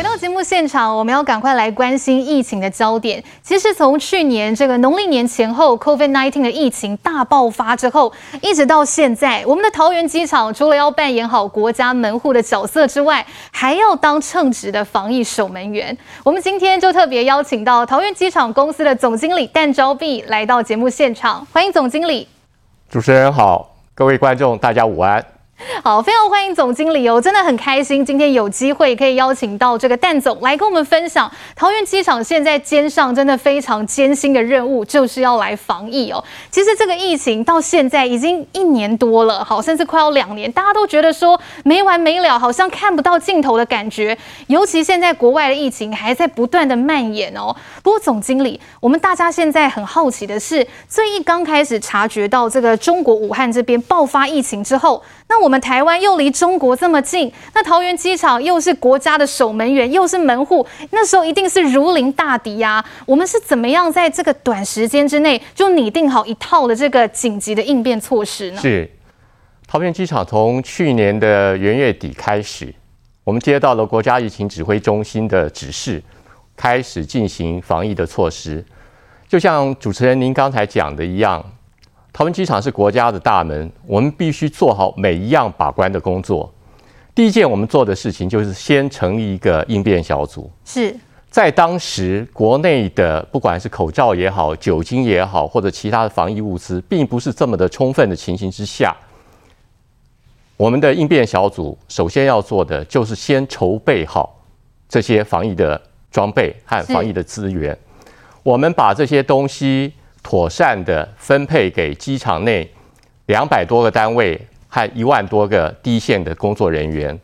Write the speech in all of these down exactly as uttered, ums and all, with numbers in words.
回到节目现场，我们要赶快来关心疫情的焦点。其实从去年这个农历年前后 COVID 十九 的疫情大爆发之后，一直到现在，我们的桃园机场除了要扮演好国家门户的角色之外，还要当称职的防疫守门员。我们今天就特别邀请到桃园机场公司的总经理但昭弼来到节目现场，欢迎总经理。主持人好，各位观众大家午安。好，非常欢迎总经理哦，真的很开心，今天有机会可以邀请到这个但总来跟我们分享，桃园机场现在肩上真的非常艰辛的任务，就是要来防疫哦。其实这个疫情到现在已经一年多了，好，甚至快要两年，大家都觉得说没完没了，好像看不到尽头的感觉。尤其现在国外的疫情还在不断的蔓延哦。不过总经理，我们大家现在很好奇的是，最一刚开始察觉到这个中国武汉这边爆发疫情之后，那我们台湾又离中国这么近，那桃园机场又是国家的守门员，又是门户，那时候一定是如临大敌啊！我们是怎么样在这个短时间之内就拟定好一套的这个紧急的应变措施呢？是，桃园机场从去年的元月底开始，我们接到了国家疫情指挥中心的指示，开始进行防疫的措施。就像主持人您刚才讲的一样，桃园机场是国家的大门，我们必须做好每一样把关的工作。第一件我们做的事情就是先成立一个应变小组。是在当时国内的不管是口罩也好、酒精也好，或者其他的防疫物资并不是这么的充分的情形之下，我们的应变小组首先要做的就是先筹备好这些防疫的装备和防疫的资源。我们把这些东西妥善的分配给机场内两百多个单位和一万多个第一线的工作人员，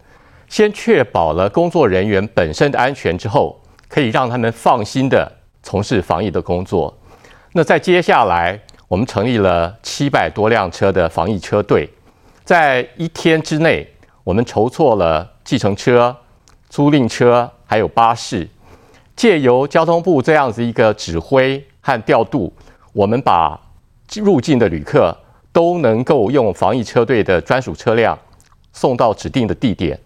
先确保了工作人员本身的安全之后，可以让他们放心的从事防疫的工作。那在接下来，我们成立了七百多辆车的防疫车队，在一天之内，我们筹措了计程车、租赁车还有巴士，借由交通部这样子一个指挥和调度。我们把入境的旅客都能够用防疫车队的专属车辆送到指定的地点，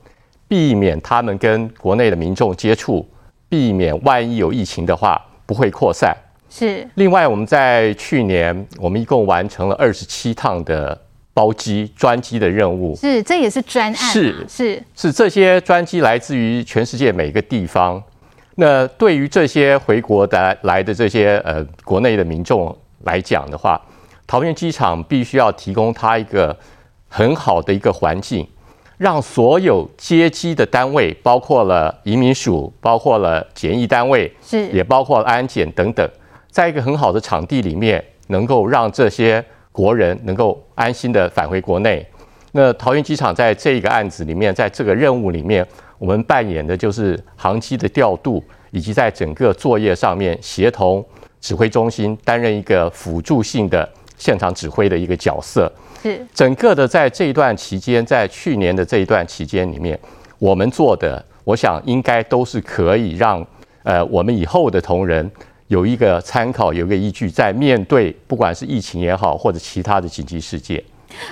避免他们跟国内的民众接触，避免万一有疫情的话不会扩散。是。另外，我们在去年，我们一共完成了二十七趟的包机专机的任务。是，这也是专案、啊。是是是，这些专机来自于全世界每个地方。那对于这些回国的来的这些呃国内的民众来讲的话，桃园机场必须要提供他一个很好的一个环境，让所有接机的单位，包括了移民署，包括了检疫单位，是也包括了安检等等，在一个很好的场地里面，能够让这些国人能够安心的返回国内。那桃园机场在这个案子里面，在这个任务里面，我们扮演的就是航机的调度，以及在整个作业上面协同指挥中心担任一个辅助性的现场指挥的一个角色。是整个的在这一段期间，在去年的这一段期间里面，我们做的，我想应该都是可以让呃我们以后的同仁有一个参考，有一个依据，在面对不管是疫情也好，或者其他的紧急事件。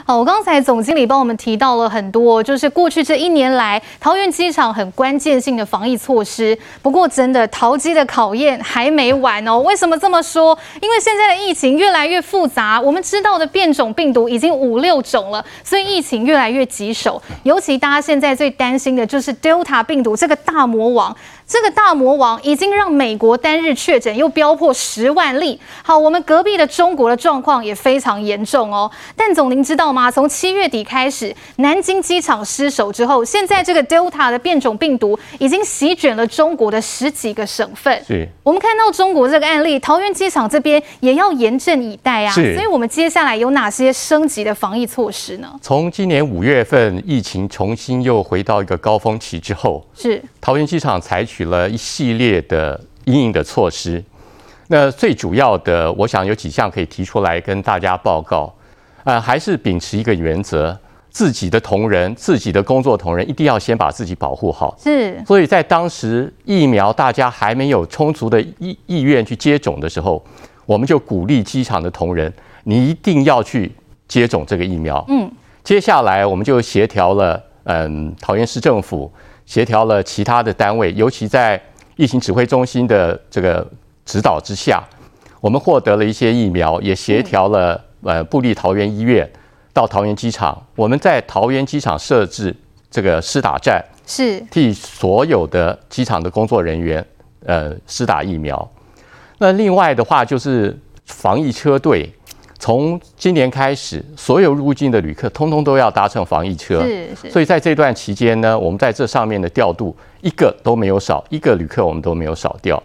好，我刚才总经理帮我们提到了很多，就是过去这一年来桃园机场很关键性的防疫措施。不过真的桃机的考验还没完哦。为什么这么说？因为现在的疫情越来越复杂，我们知道的变种病毒已经五六种了，所以疫情越来越棘手。尤其大家现在最担心的就是 Delta 病毒这个大魔王。这个大魔王已经让美国单日确诊又飙破十万例。好，我们隔壁的中国的状况也非常严重哦。但总您知道吗？从七月底开始，南京机场失守之后，现在这个 Delta 的变种病毒已经席卷了中国的十几个省份。是，我们看到中国这个案例，桃园机场这边也要严阵以待啊。是，所以我们接下来有哪些升级的防疫措施呢？从今年五月份疫情重新又回到一个高峰期之后，是桃园机场采取。取了一系列的因应的措施，那最主要的，我想有几项可以提出来跟大家报告。呃，还是秉持一个原则，自己的同仁、自己的工作同仁，一定要先把自己保护好。是，所以在当时疫苗大家还没有充足的意意愿去接种的时候，我们就鼓励机场的同仁，你一定要去接种这个疫苗。嗯，接下来我们就协调了，嗯，桃园市政府。协调了其他的单位，尤其在疫情指挥中心的这个指导之下，我们获得了一些疫苗，也协调了呃部立桃园医院到桃园机场，我们在桃园机场设置这个施打站，是替所有的机场的工作人员呃施打疫苗。那另外的话就是防疫车队，从今年开始，所有入境的旅客通通都要搭乘防疫车，是是。所以在这段期间呢，我们在这上面的调度一个都没有少，一个旅客我们都没有少掉。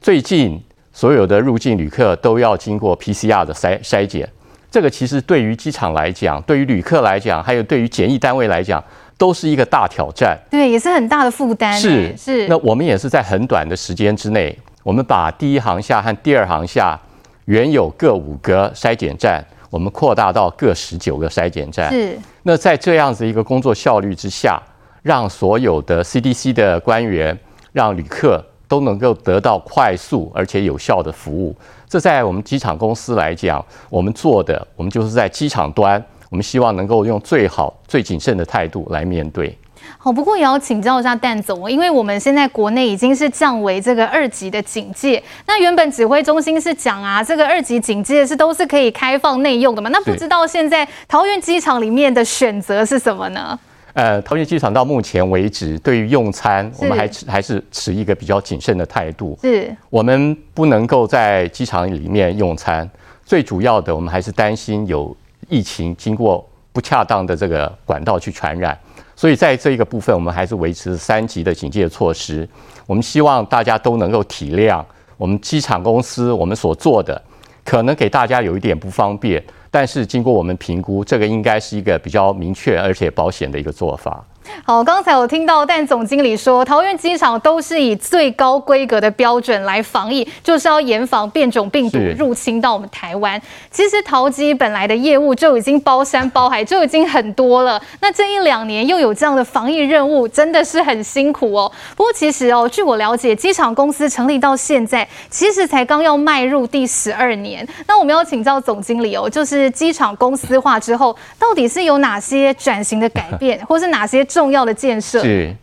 最近所有的入境旅客都要经过 P C R 的筛筛检，这个其实对于机场来讲，对于旅客来讲，还有对于检疫单位来讲，都是一个大挑战。对，也是很大的负担。是是。那我们也是在很短的时间之内，我们把第一航厦和第二航厦原有各五个筛检站，我们扩大到各十九个筛检站。是。那在这样子一个工作效率之下，让所有的 C D C 的官员，让旅客都能够得到快速而且有效的服务。这在我们机场公司来讲，我们做的，我们就是在机场端，我们希望能够用最好、最谨慎的态度来面对。好，不过也要请教一下蛋总，因为我们现在国内已经是降为这个二级的警戒，那原本指挥中心是讲啊，这个二级警戒是都是可以开放内用的嘛？那不知道现在桃园机场里面的选择是什么呢？呃，桃园机场到目前为止，对于用餐，我们还还是持一个比较谨慎的态度。是，我们不能够在机场里面用餐，最主要的我们还是担心有疫情经过不恰当的这个管道去传染。所以在这一个部分，我们还是维持三级的警戒措施。我们希望大家都能够体谅，我们机场公司我们所做的，可能给大家有一点不方便，但是经过我们评估，这个应该是一个比较明确而且保险的一个做法。好，刚才我听到蛋总经理说，桃园机场都是以最高规格的标准来防疫，就是要严防变种病毒入侵到我们台湾。其实桃机本来的业务就已经包山包海，就已经很多了。那这一两年又有这样的防疫任务，真的是很辛苦哦。不过其实哦，据我了解，机场公司成立到现在，其实才刚要迈入第十二年。那我们要请教总经理哦，就是机场公司化之后，到底是有哪些转型的改变，或是哪些重要的建设？是，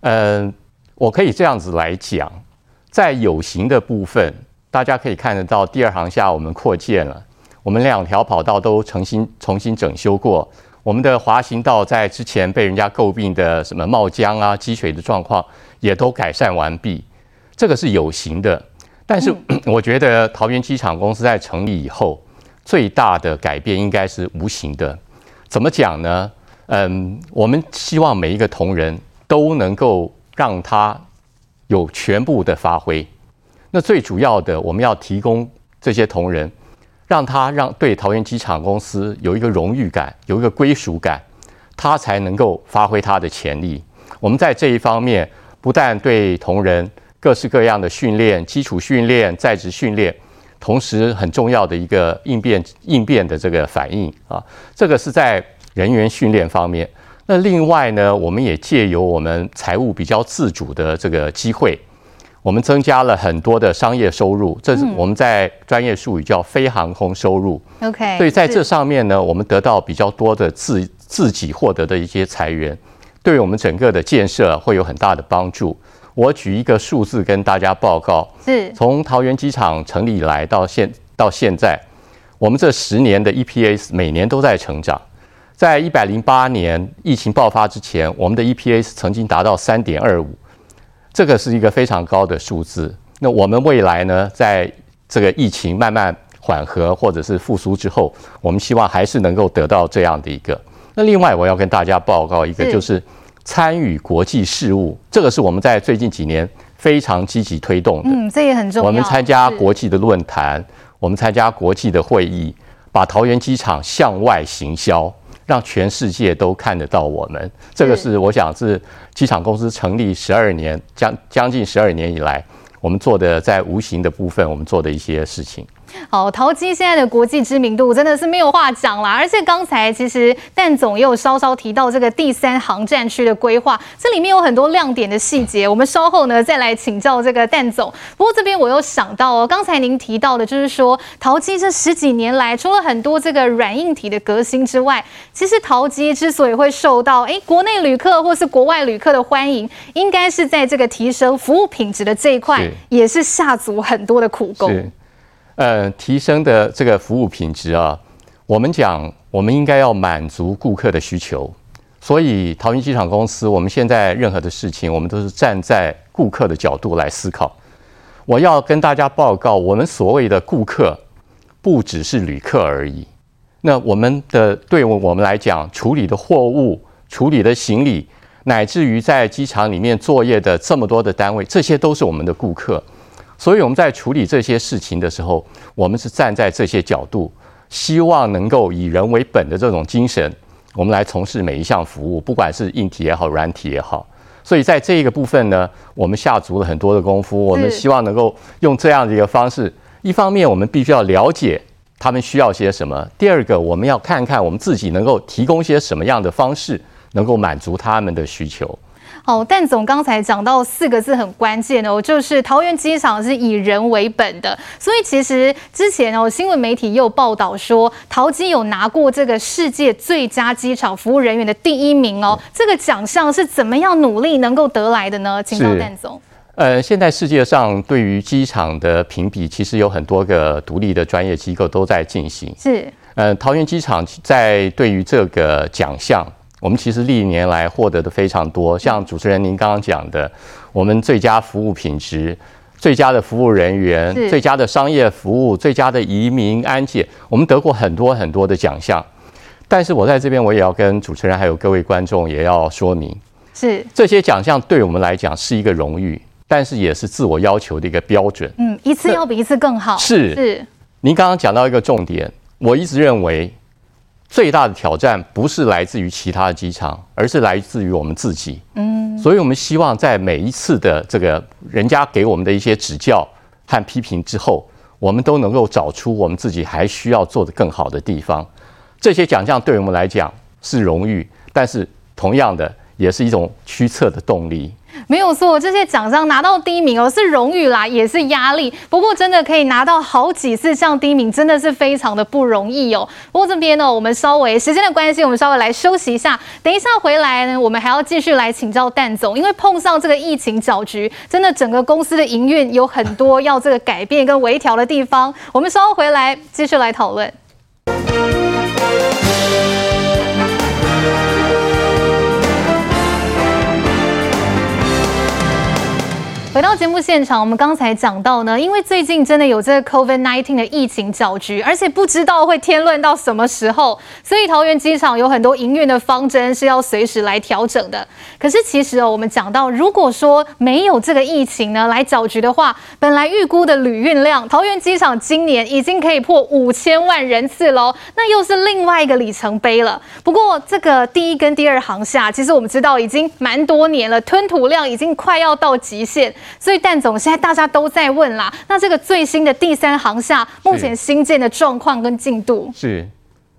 嗯、呃，我可以这样子来讲，在有形的部分，大家可以看得到，第二航厦我们扩建了，我们两条跑道都重新重新整修过，我们的滑行道在之前被人家诟病的什么冒浆啊、积水的状况也都改善完毕，这个是有形的。但是、嗯、我觉得桃园机场公司在成立以后，最大的改变应该是无形的。怎么讲呢？嗯，我们希望每一个同仁都能够让他有全部的发挥。那最主要的，我们要提供这些同仁，让他让对桃园机场公司有一个荣誉感，有一个归属感，他才能够发挥他的潜力。我们在这一方面，不但对同仁各式各样的训练、基础训练、在职训练，同时很重要的一个应变应变的这个反应啊，这个是在人员训练方面。那另外呢，我们也借由我们财务比较自主的这个机会，我们增加了很多的商业收入，这是我们在专业术语叫非航空收入。OK， 所以在这上面呢，我们得到比较多的自自己获得的一些财源，对我们整个的建设会有很大的帮助。我举一个数字跟大家报告，是从桃园机场成立以来到现到现在，我们这十年的 E P S 每年都在成长。在一百零八年疫情爆发之前，我们的 E P A 曾经达到三点二五，这个是一个非常高的数字。那我们未来呢，在这个疫情慢慢缓和或者是复苏之后，我们希望还是能够得到这样的一个。那另外我要跟大家报告一个，就是参与国际事务，这个是我们在最近几年非常积极推动的。嗯，这也很重要。我们参加国际的论坛，我们参加国际的会议，把桃园机场向外行销。让全世界都看得到我们，这个是我想是机场公司成立十二年，将将近十二年以来，我们做的在无形的部分，我们做的一些事情。好，陶基现在的国际知名度真的是没有话讲啦。而且刚才其实但总也有稍稍提到这个第三航站区的规划，这里面有很多亮点的细节，我们稍后呢再来请教这个但总。不过这边我又想到哦，刚才您提到的就是说，陶基这十几年来除了很多这个软硬体的革新之外，其实陶基之所以会受到哎国内旅客或是国外旅客的欢迎，应该是在这个提升服务品质的这一块，是也是下足很多的苦功。呃，提升的这个服务品质啊，我们讲我们应该要满足顾客的需求，所以桃园机场公司我们现在任何的事情，我们都是站在顾客的角度来思考。我要跟大家报告，我们所谓的顾客不只是旅客而已。那我们的对我们来讲，处理的货物、处理的行李，乃至于在机场里面作业的这么多的单位，这些都是我们的顾客。所以我们在处理这些事情的时候，我们是站在这些角度，希望能够以人为本的这种精神，我们来从事每一项服务，不管是硬体也好，软体也好。所以在这个部分呢，我们下足了很多的功夫，我们希望能够用这样的一个方式，一方面我们必须要了解他们需要些什么，第二个我们要看看我们自己能够提供些什么样的方式能够满足他们的需求。好，但总刚才讲到四个字很关键哦，就是桃园机场是以人为本的，所以其实之前哦，新闻媒体也有报道说，桃机有拿过这个世界最佳机场服务人员的第一名哦，这个奖项是怎么样努力能够得来的呢？请到但总。呃，现在世界上对于机场的评比，其实有很多个独立的专业机构都在进行。是，呃，桃园机场在对于这个奖项，我们其实历年来获得的非常多，像主持人您刚刚讲的，我们最佳服务品质、最佳的服务人员、最佳的商业服务、最佳的移民安检，我们得过很多很多的奖项。但是我在这边我也要跟主持人还有各位观众也要说明，是这些奖项对我们来讲是一个荣誉，但是也是自我要求的一个标准。嗯，一次要比一次更好。是是。您刚刚讲到一个重点，我一直认为，最大的挑战不是来自于其他的机场，而是来自于我们自己。嗯，所以我们希望在每一次的这个人家给我们的一些指教和批评之后，我们都能够找出我们自己还需要做得更好的地方。这些奖项对我们来讲是荣誉，但是同样的也是一种驱策的动力。没有错，这些奖项拿到第一名哦，是荣誉啦，也是压力。不过真的可以拿到好几次像第一名，真的是非常的不容易哦。不过这边呢，我们稍微时间的关系，我们稍微来休息一下。等一下回来呢，我们还要继续来请教但总，因为碰上这个疫情搅局，真的整个公司的营运有很多要这个改变跟微调的地方。我们稍后回来继续来讨论。回到节目现场，我们刚才讲到呢，因为最近真的有这个 COVID 十九 的疫情搅局，而且不知道会添乱到什么时候，所以桃园机场有很多营运的方针是要随时来调整的。可是其实哦，我们讲到，如果说没有这个疫情呢来搅局的话，本来预估的旅运量，桃园机场今年已经可以破五千万人次喽，那又是另外一个里程碑了。不过这个第一跟第二航厦，其实我们知道已经蛮多年了，吞吐量已经快要到极限。所以但总，现在大家都在问啦，那这个最新的第三航厦目前新建的状况跟进度？是，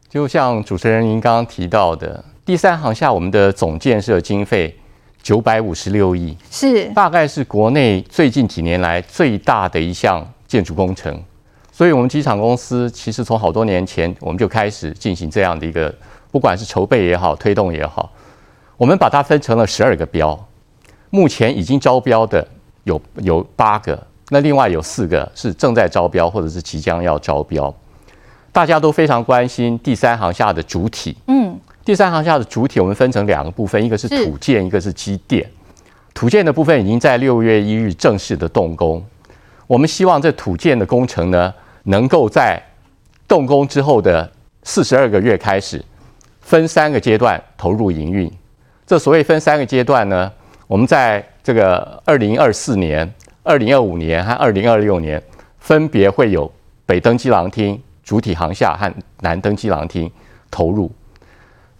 就像主持人您刚刚提到的，第三航厦我们的总建设经费九百五十六亿，是大概是国内最近几年来最大的一项建筑工程。所以我们机场公司其实从好多年前我们就开始进行这样的一个，不管是筹备也好，推动也好，我们把它分成了十二个标，目前已经招标的有有八个，那另外有四个是正在招标或者是即将要招标。大家都非常关心第三航厦的主体。嗯，第三航厦的主体我们分成两个部分，一个是土建，一个是机电。土建的部分已经在六月一日正式的动工。我们希望这土建的工程呢，能够在动工之后的四十二个月开始，分三个阶段投入营运。这所谓分三个阶段呢，我们在这个二零二四年、二零二五年和二零二六年，分别会有北登机廊厅、主体航厦和南登机廊厅投入。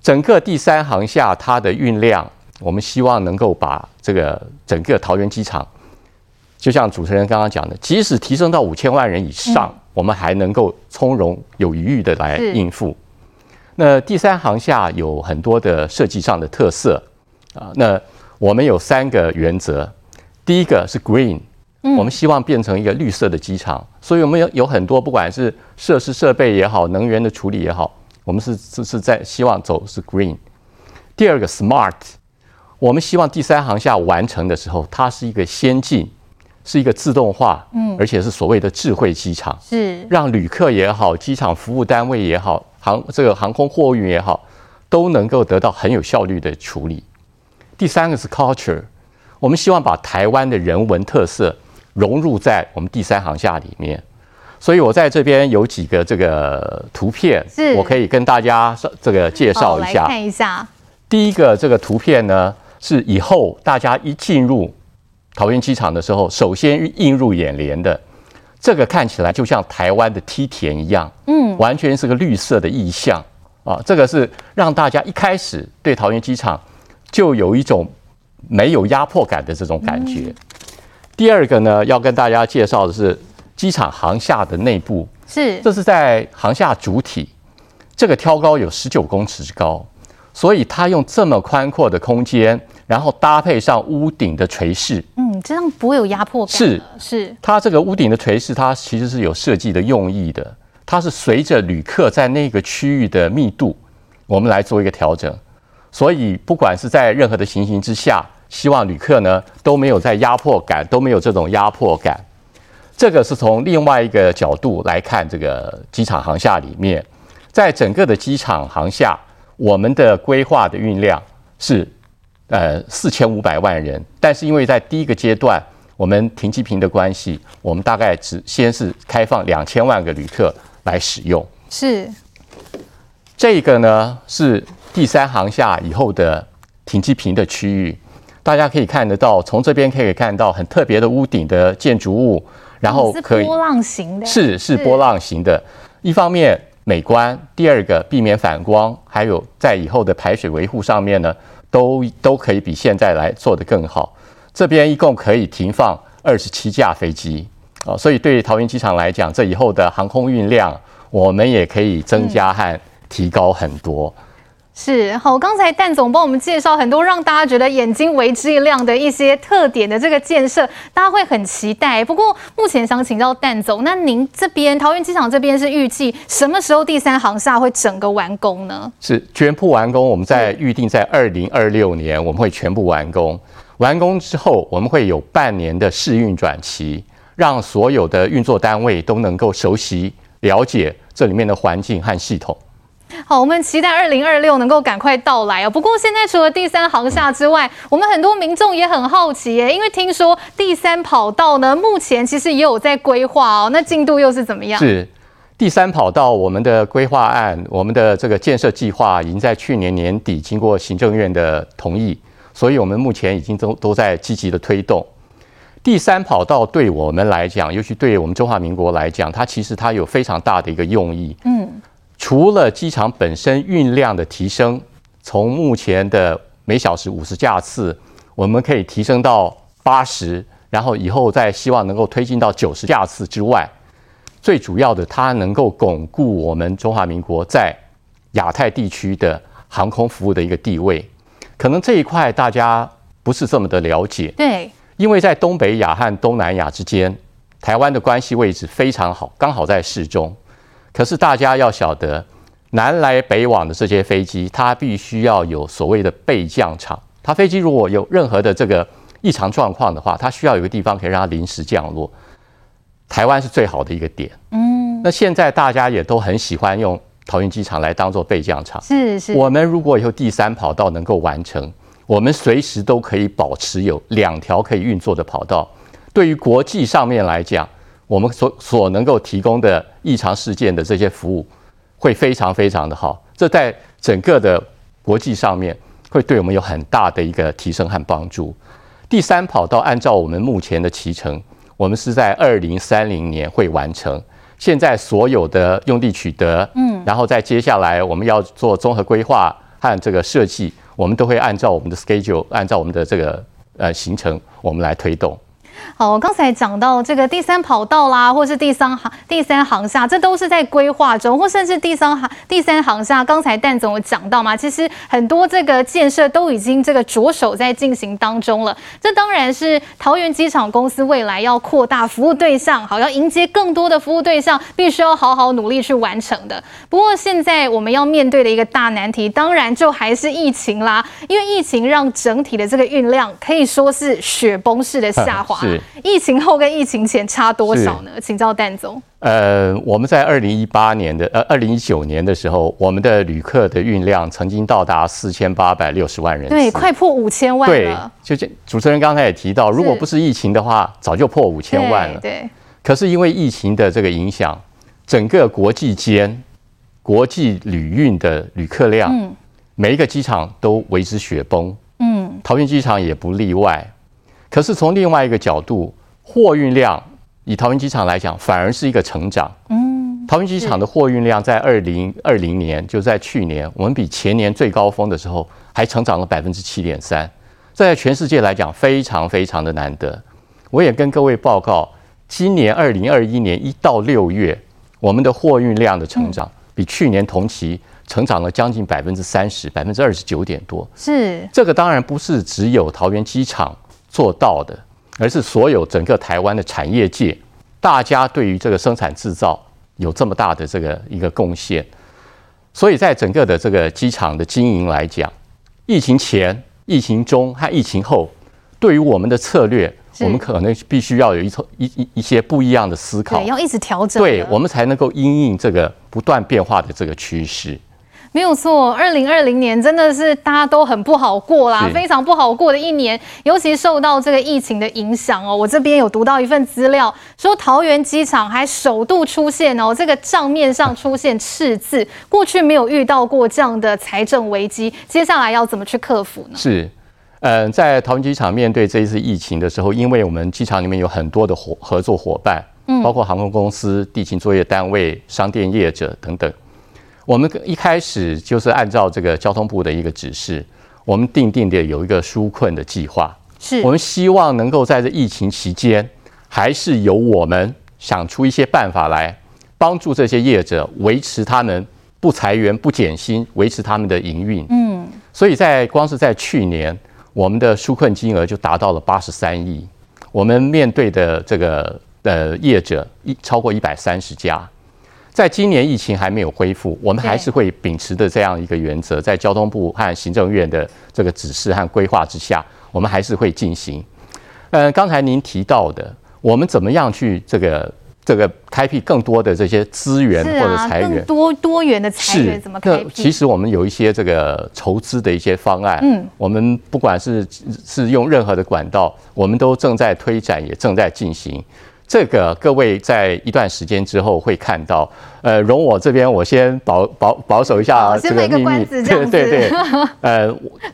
整个第三航厦它的运量，我们希望能够把这个整个桃园机场就像主持人刚刚讲的，即使提升到五千万人以上，嗯、我们还能够从容有余裕的来应付。那第三航厦有很多的设计上的特色啊，那我们有三个原则，第一个是 Green。我们希望变成一个绿色的机场，所以我们有很多不管是设施设备也好，能源的处理也好，我们是是在希望走是 green。第二个 smart， 我们希望第三航厦完成的时候，它是一个先进，是一个自动化，嗯，而且是所谓的智慧机场，是让旅客也好，机场服务单位也好，航这个航空货运也好，都能够得到很有效率的处理。第三个是 culture， 我们希望把台湾的人文特色融入在我们第三航厦里面，所以我在这边有几个这个图片，我可以跟大家这个介绍一下。看一下，第一个这个图片呢，是以后大家一进入桃园机场的时候，首先映入眼帘的。这个看起来就像台湾的梯田一样，嗯，完全是个绿色的意象啊。这个是让大家一开始对桃园机场就有一种没有压迫感的这种感觉。嗯，第二个呢，要跟大家介绍的是机场航厦的内部，是这是在航厦主体，这个挑高有十九公尺之高，所以它用这么宽阔的空间，然后搭配上屋顶的垂饰，嗯，这样不会有压迫感。是是，它这个屋顶的垂饰，它其实是有设计的用意的，它是随着旅客在那个区域的密度，我们来做一个调整，所以不管是在任何的情形之下。希望旅客呢都没有在压迫感，都没有这种压迫感。这个是从另外一个角度来看，这个机场航厦里面，在整个的机场航厦，我们的规划的运量是呃四千五百万人，但是因为在第一个阶段，我们停机坪的关系，我们大概只先是开放两千万个旅客来使用。是这个呢是第三航厦以后的停机坪的区域。大家可以看得到，从这边可以看到很特别的屋顶的建筑物，然后可以是波浪形的，是是波浪形的。一方面美观，第二个避免反光，还有在以后的排水维护上面呢，都都可以比现在来做得更好。这边一共可以停放二十七架飞机啊，所以对桃园机场来讲，这以后的航空运量，我们也可以增加和提高很多。嗯是好，刚才蛋总帮我们介绍很多让大家觉得眼睛为之一亮的一些特点的这个建设，大家会很期待。不过目前想请教蛋总，那您这边桃园机场这边是预计什么时候第三航厦会整个完工呢？是全部完工，我们在预定在二零二六年我们会全部完工。完工之后，我们会有半年的试运转期，让所有的运作单位都能够熟悉了解这里面的环境和系统。好，我们期待二零二六能够赶快到来哦。不过现在除了第三航厦之外，我们很多民众也很好奇耶，因为听说第三跑道呢，目前其实也有在规划哦。那进度又是怎么样？是第三跑道，我们的规划案，我们的这个建设计划已经在去年年底经过行政院的同意，所以我们目前已经都都在积极的推动。第三跑道对我们来讲，尤其对我们中华民国来讲，它其实它有非常大的一个用意。嗯。除了机场本身运量的提升，从目前的每小时五十架次，我们可以提升到八十，然后以后再希望能够推进到九十架次之外，最主要的它能够巩固我们中华民国在亚太地区的航空服务的一个地位。可能这一块大家不是这么的了解，对，因为在东北亚和东南亚之间，台湾的关系位置非常好，刚好在适中。可是大家要晓得，南来北往的这些飞机，它必须要有所谓的备降场。它飞机如果有任何的这个异常状况的话，它需要有一个地方可以让它临时降落。台湾是最好的一个点。嗯，那现在大家也都很喜欢用桃园机场来当做备降场。是是。我们如果以后第三跑道能够完成，我们随时都可以保持有两条可以运作的跑道。对于国际上面来讲，我们所所能够提供的异常事件的这些服务，会非常非常的好。这在整个的国际上面，会对我们有很大的一个提升和帮助。第三跑道按照我们目前的期程，我们是在二零三零年会完成。现在所有的用地取得，嗯，然后再接下来我们要做综合规划和这个设计，我们都会按照我们的 schedule， 按照我们的这个呃行程，我们来推动。好，我刚才讲到这个第三跑道啦，或是第三航第三航厦，这都是在规划中，或甚至第三航第三航厦，刚才蛋总有讲到嘛，其实很多这个建设都已经这个着手在进行当中了。这当然是桃园机场公司未来要扩大服务对象，好，要迎接更多的服务对象，必须要好好努力去完成的。不过现在我们要面对的一个大难题，当然就还是疫情啦，因为疫情让整体的这个运量可以说是雪崩式的下滑。嗯，疫情后跟疫情前差多少呢？请教蛋总。呃，我们在二零一八年的呃二零一九年的时候，我们的旅客的运量曾经到达四千八百六十万人次，对，快破五千万了。对，就主持人刚才也提到，如果不是疫情的话，早就破五千万了。对。对。可是因为疫情的这个影响，整个国际间国际旅运的旅客量，嗯，每一个机场都为之雪崩。嗯，桃园机场也不例外。可是从另外一个角度，货运量以桃园机场来讲，反而是一个成长。嗯，桃园机场的货运量在二零二零年，就在去年，我们比前年最高峰的时候还成长了百分之七点三，这在全世界来讲非常非常的难得。我也跟各位报告，今年二零二一年一到六月，我们的货运量的成长比去年同期成长了将近百分之三十，百分之二十九点多。是这个当然不是只有桃园机场做到的，而是所有整个台湾的产业界，大家对于这个生产制造有这么大的这个一个贡献。所以在整个的这个机场的经营来讲，疫情前、疫情中和疫情后，对于我们的策略，我们可能必须要有一一一些不一样的思考，对，要一直调整，对，我们才能够因应这个不断变化的这个趋势。没有错，二零二零年真的是大家都很不好过啦，非常不好过的一年，尤其受到这个疫情的影响哦。我这边有读到一份资料，说桃园机场还首度出现哦，这个账面上出现赤字，过去没有遇到过这样的财政危机，接下来要怎么去克服呢？是，呃，在桃园机场面对这一次疫情的时候，因为我们机场里面有很多的合合作伙伴，嗯，包括航空公司、地勤作业单位、商店业者等等。我们一开始就是按照这个交通部的一个指示，我们定定的有一个纾困的计划，是我们希望能够在这疫情期间，还是由我们想出一些办法来帮助这些业者维持他们不裁员不减薪，维持他们的营运。嗯，所以在光是在去年，我们的纾困金额就达到了八十三亿，我们面对的这个呃业者超过一百三十家。在今年疫情还没有恢复，我们还是会秉持的这样一个原则，在交通部和行政院的这个指示和规划之下，我们还是会进行。呃，刚才您提到的，我们怎么样去这个这个开辟更多的这些资源或者财源，啊，更多多元的财源怎么开辟？其实我们有一些这个筹资的一些方案，嗯，我们不管是是用任何的管道，我们都正在推展，也正在进行。这个各位在一段时间之后会看到，呃，容我这边我先保保保守一下这个秘密，对对对，呃，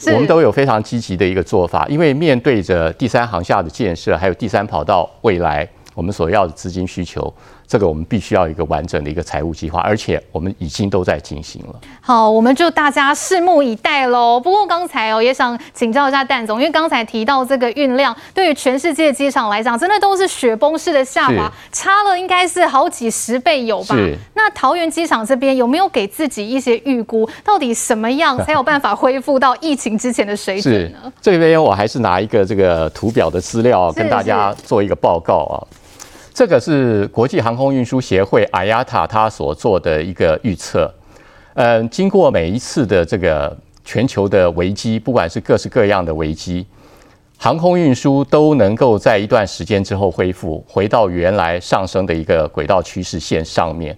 我们都有非常积极的一个做法，因为面对着第三航厦的建设，还有第三跑道未来我们所要的资金需求，这个我们必须要一个完整的一个财务计划，而且我们已经都在进行了。好，我们就大家拭目以待喽。不过刚才哦，也想请教一下蛋总，因为刚才提到这个运量，对于全世界机场来讲，真的都是雪崩式的下滑，差了应该是好几十倍有吧？那桃园机场这边有没有给自己一些预估，到底什么样才有办法恢复到疫情之前的水准呢？这边我还是拿一个这个图表的资料跟大家做一个报告啊。这个是国际航空运输协会 I A T A 它所做的一个预测。嗯，经过每一次的这个全球的危机，不管是各式各样的危机，航空运输都能够在一段时间之后恢复，回到原来上升的一个轨道趋势线上面。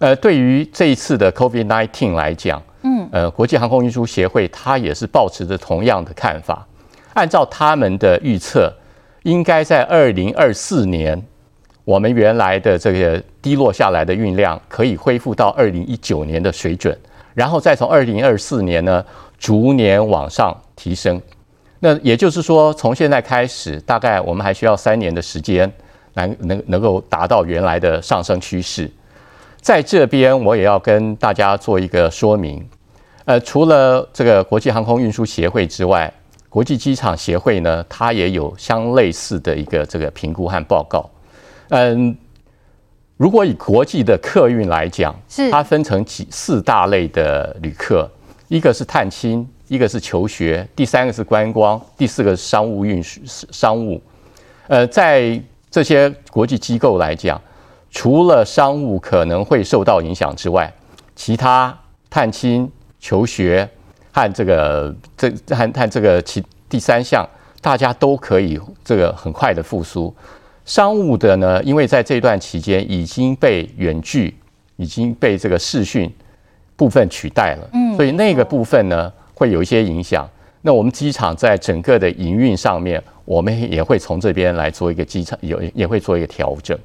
呃，对于这一次的 COVID 十九 来讲，嗯，呃，国际航空运输协会它也是抱持着同样的看法，按照他们的预测，应该在二零二四年。我们原来的这个低落下来的运量可以恢复到二零一九年的水准，然后再从二零二四年呢逐年往上提升。那也就是说，从现在开始，大概我们还需要三年的时间，能能能够达到原来的上升趋势。在这边，我也要跟大家做一个说明。呃，除了这个国际航空运输协会之外，国际机场协会呢，它也有相类似的一个这个评估和报告。嗯，如果以国际的客运来讲，是它分成几四大类的旅客，一个是探亲，一个是求学，第三个是观光，第四个是商务运输商务。呃，在这些国际机构来讲，除了商务可能会受到影响之外，其他探亲、求学和这个这和和这个其第三项，大家都可以这个很快的复苏。商务的呢，因为在这段期间已经被远距、已经被这个视讯部分取代了，嗯，所以那个部分呢会有一些影响。那我们机场在整个的营运上面，我们也会从这边来做一个机场有也会做一个调整。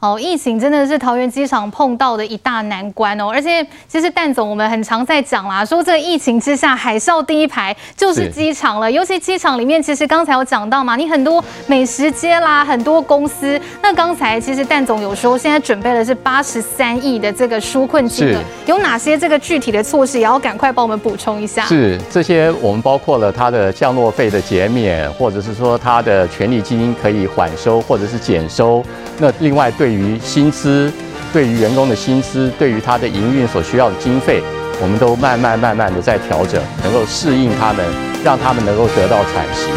好，疫情真的是桃园机场碰到的一大难关哦，而且其实蛋总我们很常在讲啦，说这个疫情之下海啸第一排就是机场了，尤其机场里面其实刚才有讲到嘛，你很多美食街啦，很多公司，那刚才其实蛋总有说现在准备的是八十三亿的这个纾困金额，有哪些这个具体的措施也要赶快帮我们补充一下。是，这些我们包括了它的降落费的减免，或者是说它的权利金可以缓收或者是减收，那另外对于对于薪资，对于员工的薪资，对于他的营运所需要的经费，我们都慢慢慢慢的在调整，能够适应他们，让他们能够得到喘息。